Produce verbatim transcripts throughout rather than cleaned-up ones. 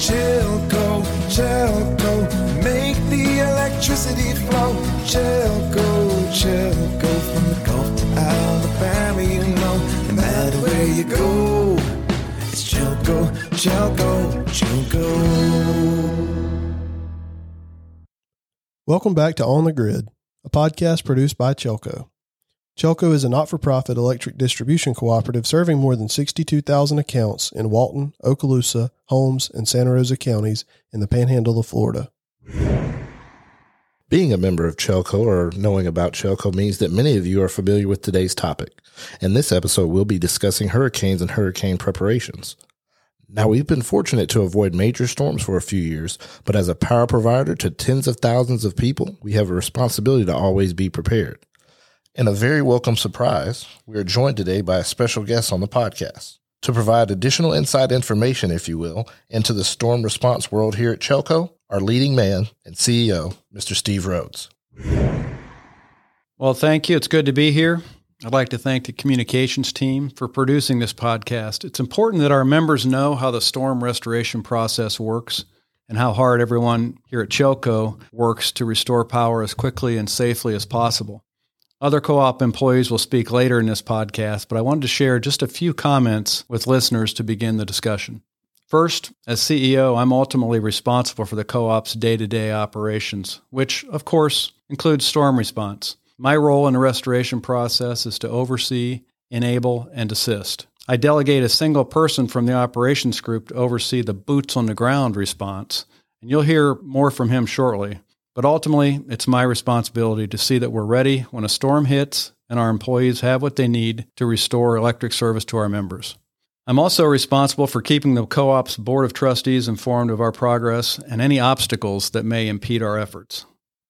Chelco, Chelco, make the electricity flow. Chelco, Chelco, from the Gulf to Alabama, you know, no matter where you go, it's Chelco, Chelco, Chelco. Welcome back to On the Grid, a podcast produced by Chelco. Chelco is a not-for-profit electric distribution cooperative serving more than sixty-two thousand accounts in Walton, Okaloosa, Holmes, and Santa Rosa counties in the Panhandle of Florida. Being a member of Chelco or knowing about Chelco means that many of you are familiar with today's topic. In this episode, we'll be discussing hurricanes and hurricane preparations. Now, we've been fortunate to avoid major storms for a few years, but as a power provider to tens of thousands of people, we have a responsibility to always be prepared. In a very welcome surprise, we are joined today by a special guest on the podcast to provide additional inside information, if you will, into the storm response world here at Chelco, our leading man and C E O, Mister Steve Rhodes. Well, thank you. It's good to be here. I'd like to thank the communications team for producing this podcast. It's important that our members know how the storm restoration process works and how hard everyone here at Chelco works to restore power as quickly and safely as possible. Other co-op employees will speak later in this podcast, but I wanted to share just a few comments with listeners to begin the discussion. First, as C E O, I'm ultimately responsible for the co-op's day-to-day operations, which, of course, includes storm response. My role in the restoration process is to oversee, enable, and assist. I delegate a single person from the operations group to oversee the boots-on-the-ground response, and you'll hear more from him shortly. But ultimately, it's my responsibility to see that we're ready when a storm hits and our employees have what they need to restore electric service to our members. I'm also responsible for keeping the co-op's Board of Trustees informed of our progress and any obstacles that may impede our efforts.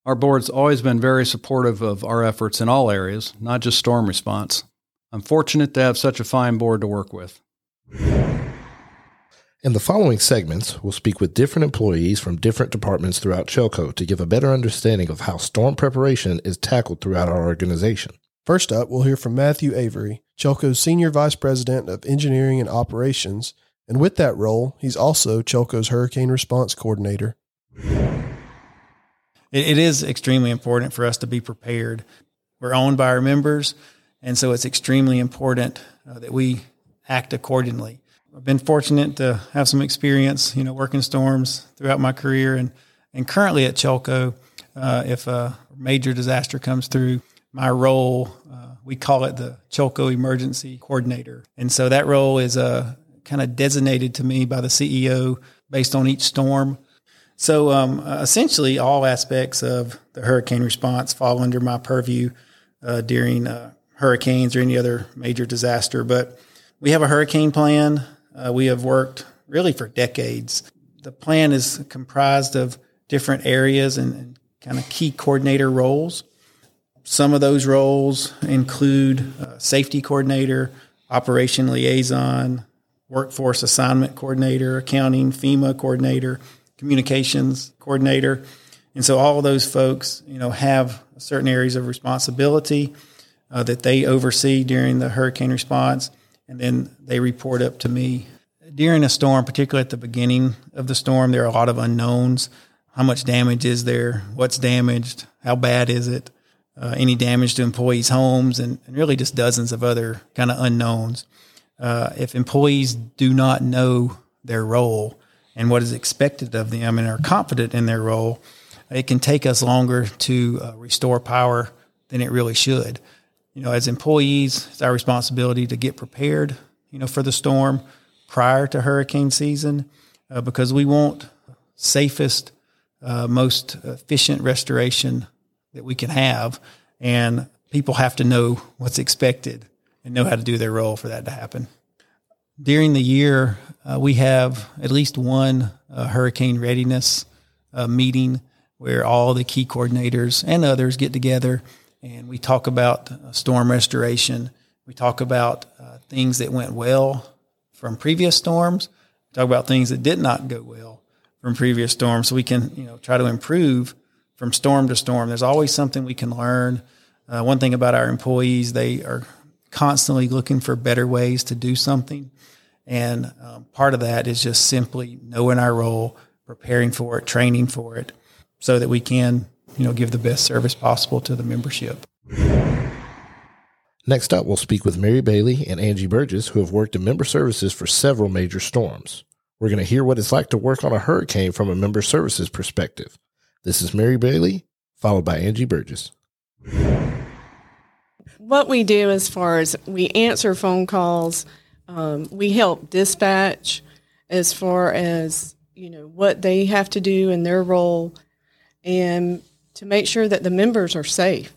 Our board's always been very supportive of our efforts in all areas, not just storm response. I'm fortunate to have such a fine board to work with. In the following segments, we'll speak with different employees from different departments throughout Chelco to give a better understanding of how storm preparation is tackled throughout our organization. First up, we'll hear from Matthew Avery, Chelco's Senior Vice President of Engineering and Operations, and with that role, he's also Chelco's Hurricane Response Coordinator. It is extremely important for us to be prepared. We're owned by our members, and so it's extremely important uh, that we act accordingly. I've been fortunate to have some experience, you know, working storms throughout my career. And, and currently at Chelco, uh, if a major disaster comes through, my role, uh, we call it the Chelco Emergency Coordinator. And so that role is uh, kind of designated to me by the C E O based on each storm. So um, essentially all aspects of the hurricane response fall under my purview uh, during uh, hurricanes or any other major disaster. But we have a hurricane plan. Uh, we have worked really for decades. The plan is comprised of different areas and, and kind of key coordinator roles. Some of those roles include uh, safety coordinator, operation liaison, workforce assignment coordinator, accounting, FEMA coordinator, communications coordinator. And so all of those folks, you know, have certain areas of responsibility uh, that they oversee during the hurricane response. And then they report up to me. During a storm, particularly at the beginning of the storm, there are a lot of unknowns. How much damage is there? What's damaged? How bad is it? Uh, any damage to employees' homes? And, and really just dozens of other kind of unknowns. Uh, if employees do not know their role and what is expected of them and are confident in their role, it can take us longer to uh, restore power than it really should. You know, as employees, it's our responsibility to get prepared, you know, for the storm prior to hurricane season uh, because we want safest, uh, most efficient restoration that we can have. And people have to know what's expected and know how to do their role for that to happen. During the year, uh, we have at least one uh, hurricane readiness uh, meeting where all the key coordinators and others get together. And we talk about storm restoration. We talk about uh, things that went well from previous storms. We talk about things that did not go well from previous storms. So we can, you know, try to improve from storm to storm. There's always something we can learn. Uh, one thing about our employees, they are constantly looking for better ways to do something. And um, part of that is just simply knowing our role, preparing for it, training for it, so that we can, you know, give the best service possible to the membership. Next up, we'll speak with Mary Bailey and Angie Burgess, who have worked in member services for several major storms. We're going to hear what it's like to work on a hurricane from a member services perspective. This is Mary Bailey, followed by Angie Burgess. What we do as far as we answer phone calls, um, we help dispatch as far as, you know, what they have to do in their role and to make sure that the members are safe.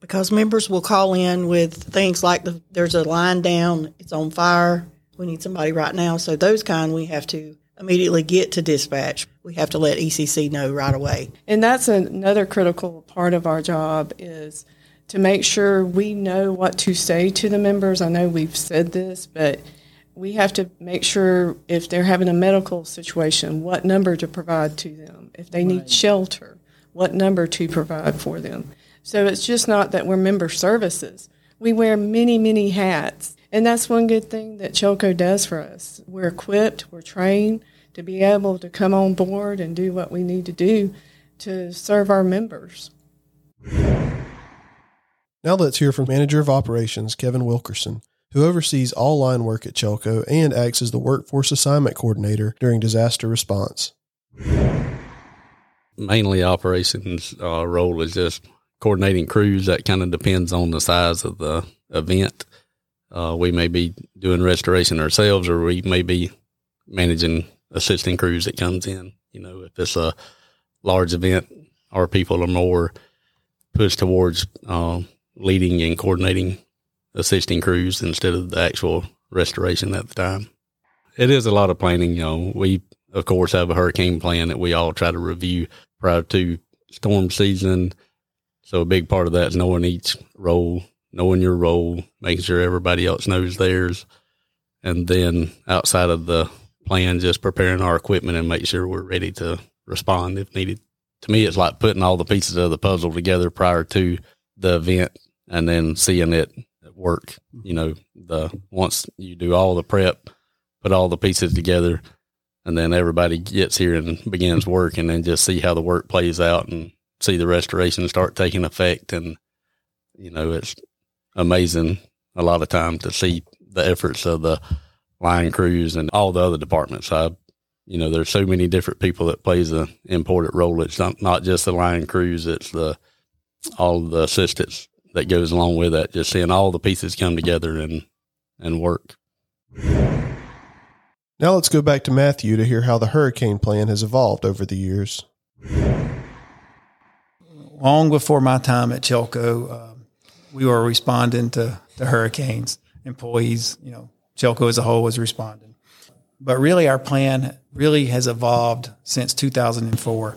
Because members will call in with things like the, there's a line down, it's on fire, we need somebody right now. So those kind we have to immediately get to dispatch. We have to let E C C know right away. And that's another critical part of our job is to make sure we know what to say to the members. I know we've said this, but we have to make sure if they're having a medical situation, what number to provide to them. If they need right. shelter, what number to provide for them. So it's just not that we're member services. We wear many, many hats. And that's one good thing that Chelco does for us. We're equipped, we're trained to be able to come on board and do what we need to do to serve our members. Now let's hear from Manager of Operations, Kevin Wilkerson, who oversees all line work at Chelco and acts as the Workforce Assignment Coordinator during disaster response. Mainly operations uh, role is just coordinating crews. That kind of depends on the size of the event. Uh, we may be doing restoration ourselves, or we may be managing assisting crews that comes in. You know, if it's a large event, our people are more pushed towards uh, leading and coordinating assisting crews instead of the actual restoration at the time. It is a lot of planning. You know, we, of course, have a hurricane plan that we all try to review prior to storm season. So a big part of that is knowing each role, knowing your role, making sure everybody else knows theirs. And then outside of the plan, just preparing our equipment and make sure we're ready to respond if needed. To me, it's like putting all the pieces of the puzzle together prior to the event and then seeing it at work. You know, the once you do all the prep, put all the pieces together, and then everybody gets here and begins work, and then just see how the work plays out and see the restoration start taking effect. And, you know, it's amazing a lot of time to see the efforts of the line crews and all the other departments. I You know, there's so many different people that plays an important role. It's not, not just the line crews. It's the all the assistance that goes along with that, just seeing all the pieces come together and, and work. Now let's go back to Matthew to hear how the hurricane plan has evolved over the years. Long before my time at Chelco, um, we were responding to, to hurricanes. Employees, you know, Chelco as a whole was responding. But really, our plan really has evolved since two thousand four.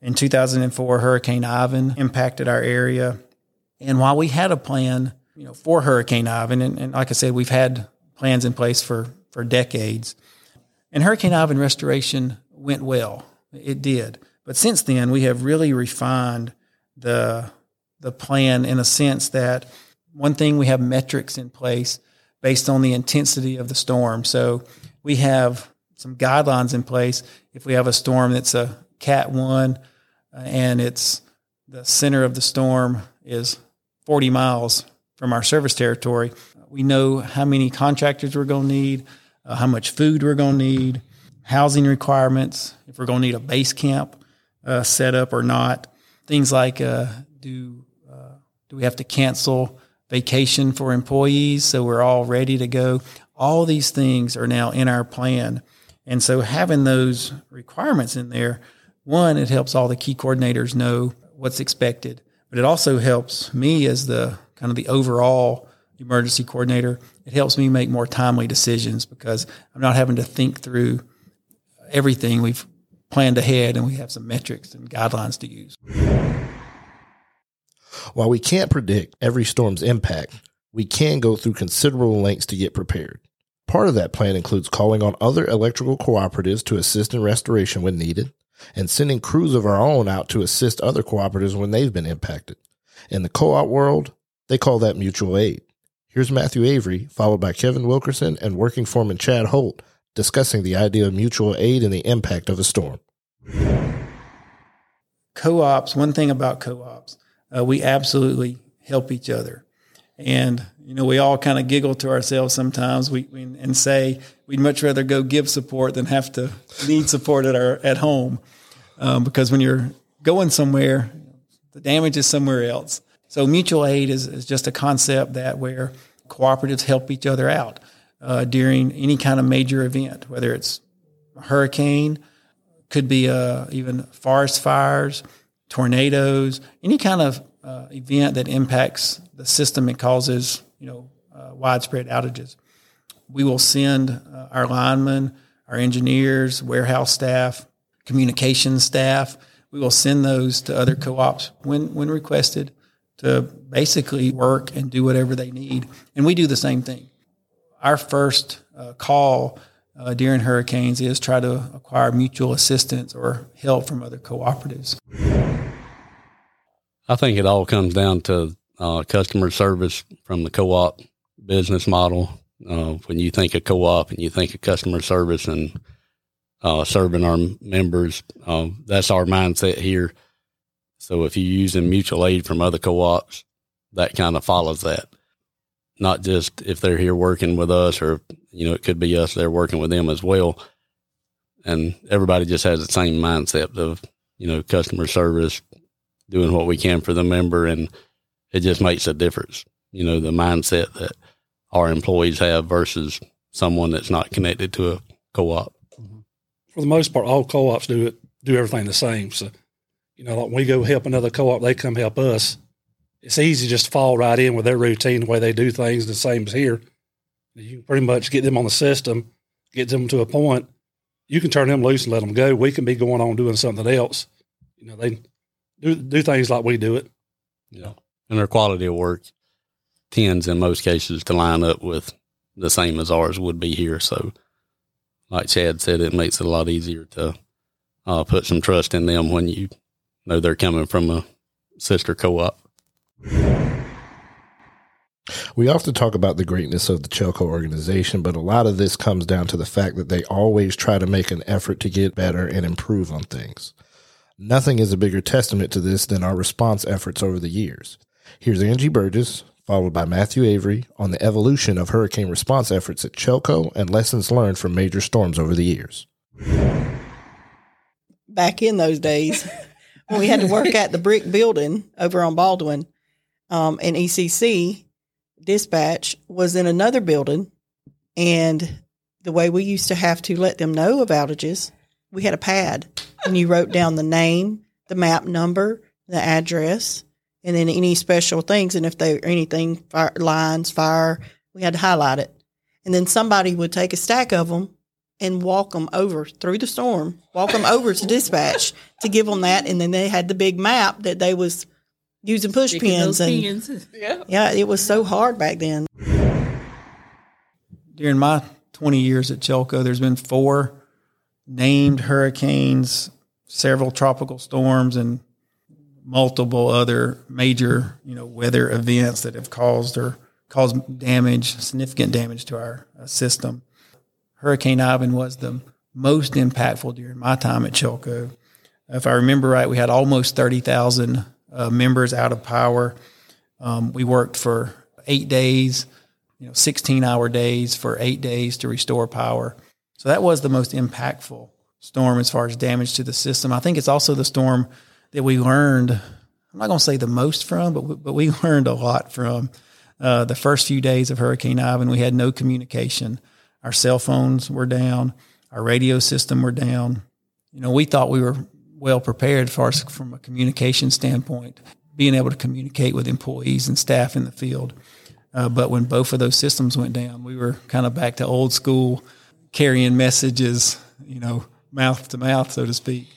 In two thousand four, Hurricane Ivan impacted our area. And while we had a plan, you know, for Hurricane Ivan, and, and like I said, we've had plans in place for, for decades. And Hurricane Ivan restoration went well. It did. But since then, we have really refined the, the plan in a sense that, one thing, we have metrics in place based on the intensity of the storm. So we have some guidelines in place. If we have a storm that's a Cat one and it's the center of the storm is forty miles from our service territory, we know how many contractors we're going to need, uh, how much food we're going to need, housing requirements, if we're going to need a base camp uh, set up or not, things like uh, do uh, do we have to cancel vacation for employees so we're all ready to go. All these things are now in our plan. And so having those requirements in there, one, it helps all the key coordinators know what's expected, but it also helps me as the kind of the overall emergency coordinator. It helps me make more timely decisions because I'm not having to think through everything. We've planned ahead and we have some metrics and guidelines to use. While we can't predict every storm's impact, we can go through considerable lengths to get prepared. Part of that plan includes calling on other electrical cooperatives to assist in restoration when needed and sending crews of our own out to assist other cooperatives when they've been impacted. In the co-op world, they call that mutual aid. Here's Matthew Avery, followed by Kevin Wilkerson and working foreman Chad Holt, discussing the idea of mutual aid and the impact of a storm. Co-ops, one thing about co-ops, uh, we absolutely help each other. And, you know, we all kind of giggle to ourselves sometimes we, we and say we'd much rather go give support than have to need support at our at home. Um, because when you're going somewhere, the damage is somewhere else. So mutual aid is, is just a concept that where cooperatives help each other out uh, during any kind of major event, whether it's a hurricane, could be uh, even forest fires, tornadoes, any kind of uh, event that impacts the system and causes, you know, uh, widespread outages. We will send uh, our linemen, our engineers, warehouse staff, communication staff. We will send those to other co-ops when, when requested, to basically work and do whatever they need. And we do the same thing. Our first uh, call uh, during hurricanes is try to acquire mutual assistance or help from other cooperatives. I think it all comes down to uh, customer service from the co-op business model. Uh, when you think of co-op and you think of customer service and uh, serving our members, uh, that's our mindset here. So if you're using mutual aid from other co-ops, that kind of follows that. Not just if they're here working with us or, you know, it could be us there working with them as well. And everybody just has the same mindset of, you know, customer service, doing what we can for the member, and it just makes a difference. You know, the mindset that our employees have versus someone that's not connected to a co-op. For the most part, all co-ops do it, do everything the same, so. You know, like when we go help another co-op, they come help us. It's easy just to fall right in with their routine, the way they do things, the same as here. You can pretty much get them on the system, get them to a point. You can turn them loose and let them go. We can be going on doing something else. You know, they do do things like we do it. Yeah. And their quality of work tends in most cases to line up with the same as ours would be here. So like Chad said, it makes it a lot easier to uh, put some trust in them when you – know they're coming from a sister co-op. We often talk about the greatness of the Chelco organization, but a lot of this comes down to the fact that they always try to make an effort to get better and improve on things. Nothing is a bigger testament to this than our response efforts over the years. Here's Angie Burgess, followed by Matthew Avery, on the evolution of hurricane response efforts at Chelco and lessons learned from major storms over the years. Back in those days... When we had to work at the brick building over on Baldwin, um, and E C C dispatch was in another building. And the way we used to have to let them know of outages, we had a pad, and you wrote down the name, the map number, the address, and then any special things. And if they were anything, fire, lines, fire, we had to highlight it. And then somebody would take a stack of them and walk them over through the storm, walk them over to dispatch to give them that. And then they had the big map that they was using push pins. And pins. Yeah. yeah, it was so hard back then. During my twenty years at Chelco, there's been four named hurricanes, several tropical storms, and multiple other major, you know, weather events that have caused or caused damage, significant damage to our uh, system. Hurricane Ivan was the most impactful during my time at Chelco. If I remember right, we had almost thirty thousand uh, members out of power. Um, we worked for eight days, you know, sixteen-hour days for eight days to restore power. So that was the most impactful storm as far as damage to the system. I think it's also the storm that we learned, I'm not going to say the most from, but we, but we learned a lot from. Uh, the first few days of Hurricane Ivan, we had no communication. Our cell phones were down. Our radio system were down. You know, we thought we were well prepared for us from a communication standpoint, being able to communicate with employees and staff in the field. Uh, but when both of those systems went down, we were kind of back to old school, carrying messages, you know, mouth to mouth, so to speak.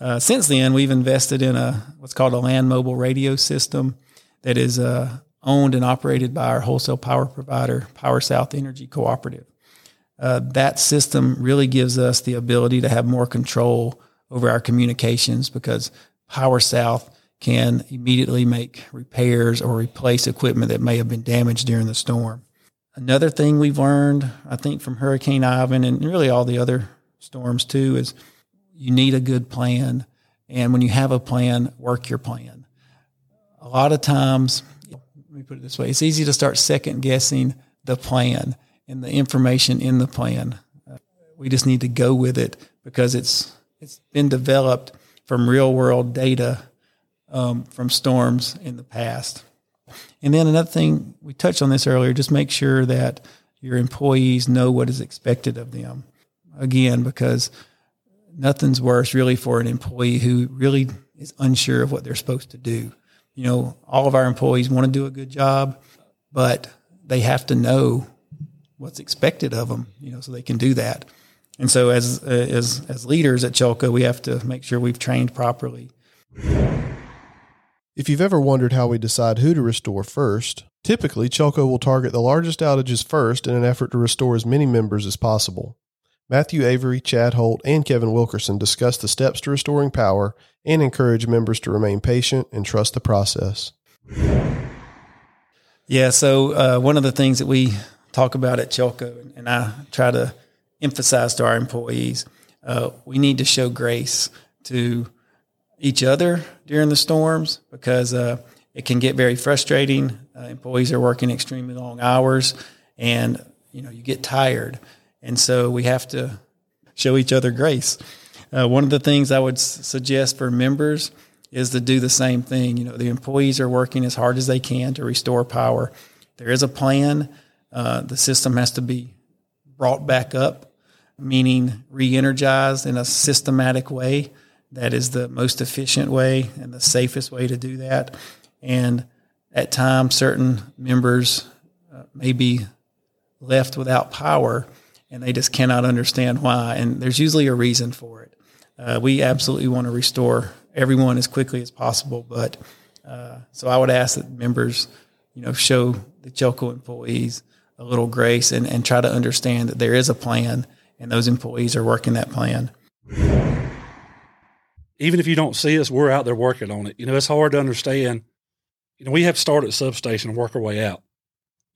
Uh, since then, we've invested in a what's called a land mobile radio system that is uh, owned and operated by our wholesale power provider, PowerSouth Energy Cooperative. Uh, that system really gives us the ability to have more control over our communications because PowerSouth can immediately make repairs or replace equipment that may have been damaged during the storm. Another thing we've learned, I think, from Hurricane Ivan and really all the other storms too, is you need a good plan. And when you have a plan, work your plan. A lot of times, let me put it this way, it's easy to start second guessing the plan and the information in the plan. We just need to go with it because it's it's been developed from real world data um, from storms in the past. And then another thing, we touched on this earlier, just make sure that your employees know what is expected of them. Again, because nothing's worse really for an employee who really is unsure of what they're supposed to do. You know, all of our employees want to do a good job, but they have to know what's expected of them, you know, so they can do that. And so as as as leaders at Chelco, we have to make sure we've trained properly. If you've ever wondered how we decide who to restore first, typically Chelco will target the largest outages first in an effort to restore as many members as possible. Matthew Avery, Chad Holt, and Kevin Wilkerson discuss the steps to restoring power and encourage members to remain patient and trust the process. Yeah, so uh, one of the things that we talk about at Chelco, and I try to emphasize to our employees, uh, we need to show grace to each other during the storms because uh, it can get very frustrating. Uh, employees are working extremely long hours, and you know you get tired, and so we have to show each other grace. Uh, one of the things I would s- suggest for members is to do the same thing. You know, the employees are working as hard as they can to restore power. There is a plan. Uh, the system has to be brought back up, meaning re-energized in a systematic way. That is the most efficient way and the safest way to do that. And at times, certain members uh, may be left without power, and they just cannot understand why. And there's usually a reason for it. Uh, we absolutely want to restore everyone as quickly as possible. But uh, so I would ask that members, you know, show the Chelco employees a little grace and, and try to understand that there is a plan and those employees are working that plan. Even if you don't see us, we're out there working on it. You know, it's hard to understand. You know, we have to start at the substation and work our way out.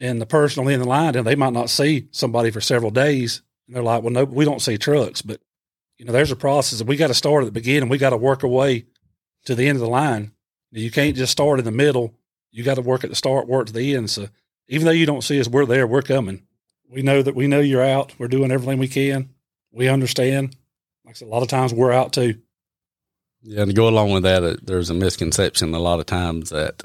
And the person on the end of the line, they might not see somebody for several days. And they're like, well, no, we don't see trucks. But, you know, there's a process that we got to start at the beginning. We got to work our way to the end of the line. You can't just start in the middle. You got to work at the start, work to the end. So, even though you don't see us, we're there. We're coming. We know that we know you're out. We're doing everything we can. We understand. Like I said, a lot of times we're out too. Yeah, and to go along with that, uh, there's a misconception a lot of times that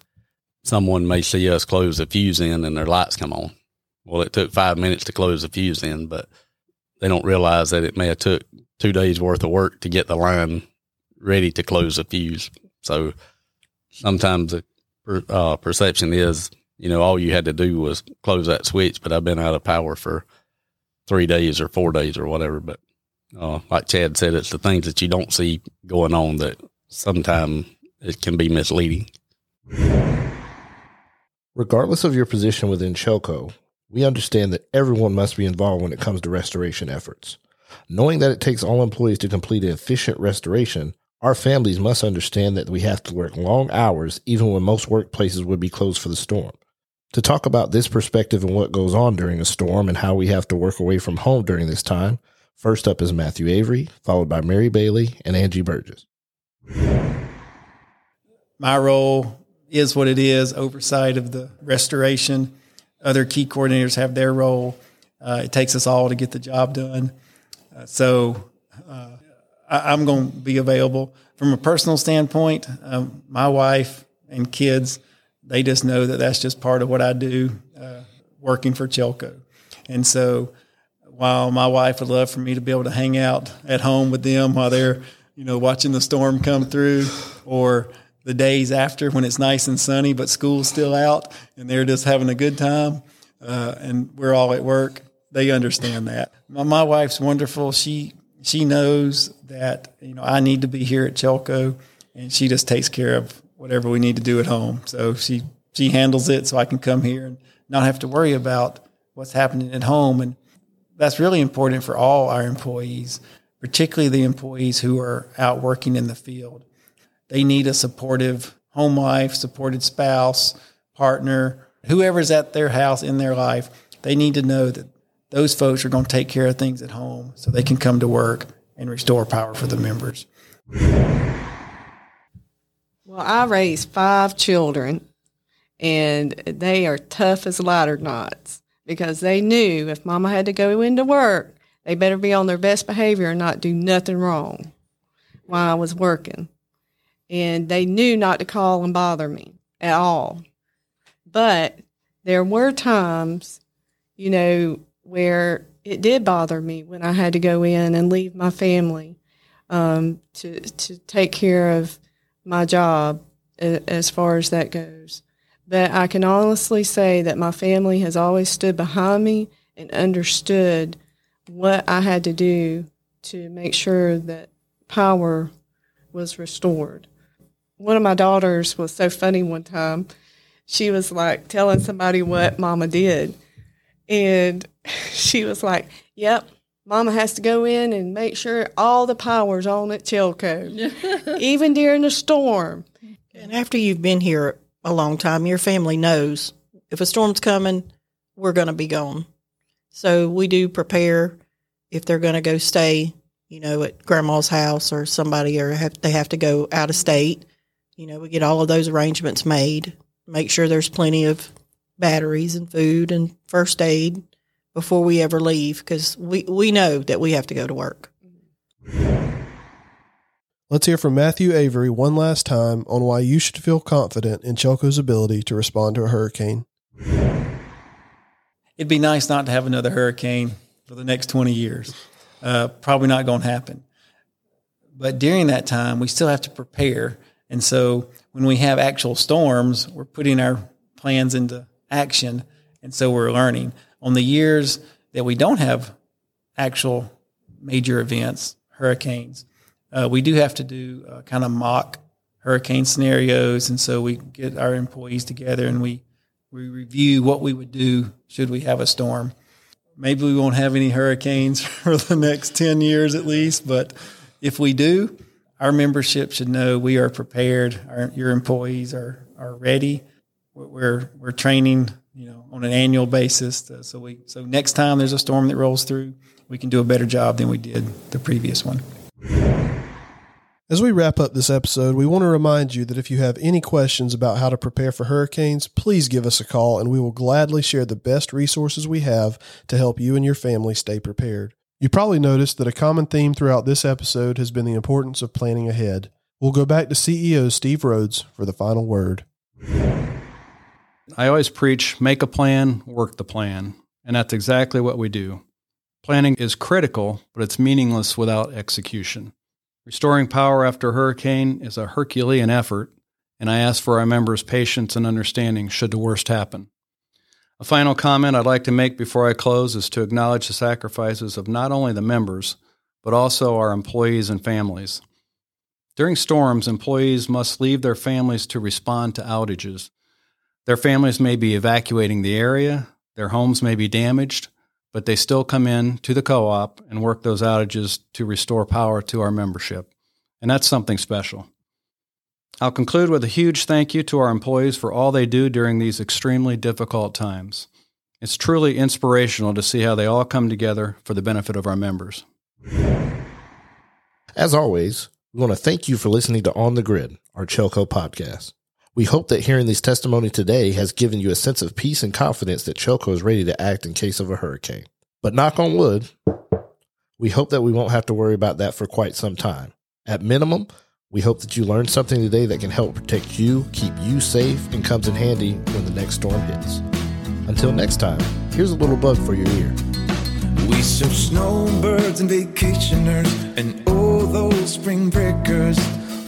someone may see us close a fuse in and their lights come on. Well, it took five minutes to close a fuse in, but they don't realize that it may have took two days worth of work to get the line ready to close a fuse. So sometimes the per, uh, perception is, you know, all you had to do was close that switch, but I've been out of power for three days or four days or whatever. But uh, like Chad said, it's the things that you don't see going on that sometimes it can be misleading. Regardless of your position within Chelco, we understand that everyone must be involved when it comes to restoration efforts. Knowing that it takes all employees to complete an efficient restoration, our families must understand that we have to work long hours even when most workplaces would be closed for the storm. To talk about this perspective and what goes on during a storm and how we have to work away from home during this time, first up is Matthew Avery, followed by Mary Bailey and Angie Burgess. My role is what it is, oversight of the restoration. Other key coordinators have their role. Uh, it takes us all to get the job done. Uh, so uh, I, I'm going to be available. From a personal standpoint, um, my wife and kids, they just know that that's just part of what I do uh, working for Chelco. And so while my wife would love for me to be able to hang out at home with them while they're, you know, watching the storm come through or the days after when it's nice and sunny but school's still out and they're just having a good time uh, and we're all at work, they understand that. My, my wife's wonderful. She she knows that, you know, I need to be here at Chelco, and she just takes care of whatever we need to do at home. So she, she handles it so I can come here and not have to worry about what's happening at home. And that's really important for all our employees, particularly the employees who are out working in the field. They need a supportive home life, supported spouse, partner, whoever's at their house in their life, they need to know that those folks are going to take care of things at home so they can come to work and restore power for the members. Well, I raised five children, and they are tough as lighter knots because they knew if Mama had to go into work, they better be on their best behavior and not do nothing wrong while I was working. And they knew not to call and bother me at all. But there were times, you know, where it did bother me when I had to go in and leave my family um, to to take care of my job as far as that goes. But I can honestly say that my family has always stood behind me and understood what I had to do to make sure that power was restored. One of my daughters was so funny one time. She was like telling somebody what Mama did. And she was like, yep, Mama has to go in and make sure all the power's on at Chelco, even during the storm. And after you've been here a long time, your family knows if a storm's coming, we're going to be gone. So we do prepare if they're going to go stay, you know, at Grandma's house or somebody, or have, they have to go out of state. You know, we get all of those arrangements made, make sure there's plenty of batteries and food and first aid before we ever leave, because we, we know that we have to go to work. Let's hear from Matthew Avery one last time on why you should feel confident in Chelco's ability to respond to a hurricane. It'd be nice not to have another hurricane for the next twenty years. Uh, probably not going to happen. But during that time, we still have to prepare. And so when we have actual storms, we're putting our plans into action, and so we're learning. On the years that we don't have actual major events, hurricanes, uh, we do have to do uh, kind of mock hurricane scenarios, and so we get our employees together and we, we review what we would do should we have a storm. Maybe we won't have any hurricanes for the next ten years at least, but if we do, our membership should know we are prepared. Our, your employees are, are ready. We're we're training, you know, on an annual basis. To, so we so next time there's a storm that rolls through, we can do a better job than we did the previous one. As we wrap up this episode, we want to remind you that if you have any questions about how to prepare for hurricanes, please give us a call and we will gladly share the best resources we have to help you and your family stay prepared. You probably noticed that a common theme throughout this episode has been the importance of planning ahead. We'll go back to C E O Steve Rhodes for the final word. I always preach, make a plan, work the plan. And that's exactly what we do. Planning is critical, but it's meaningless without execution. Restoring power after a hurricane is a Herculean effort, and I ask for our members' patience and understanding should the worst happen. A final comment I'd like to make before I close is to acknowledge the sacrifices of not only the members, but also our employees and families. During storms, employees must leave their families to respond to outages. Their families may be evacuating the area, their homes may be damaged, but they still come in to the co-op and work those outages to restore power to our membership. And that's something special. I'll conclude with a huge thank you to our employees for all they do during these extremely difficult times. It's truly inspirational to see how they all come together for the benefit of our members. As always, we want to thank you for listening to On the Grid, our Chelco podcast. We hope that hearing these testimonies today has given you a sense of peace and confidence that Chelco is ready to act in case of a hurricane. But knock on wood, we hope that we won't have to worry about that for quite some time. At minimum, we hope that you learned something today that can help protect you, keep you safe, and comes in handy when the next storm hits. Until next time, here's a little bug for your ear. We show snowbirds and vacationers and oh, those spring breakers,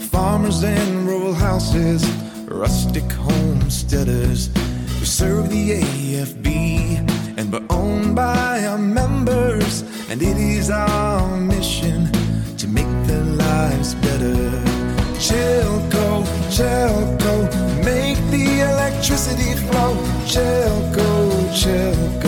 farmers and rural houses, rustic homesteaders. We serve the A F B and we're owned by our members, and it is our mission to make their lives better. Chelco, Chelco, make the electricity flow. Chelco, Chelco.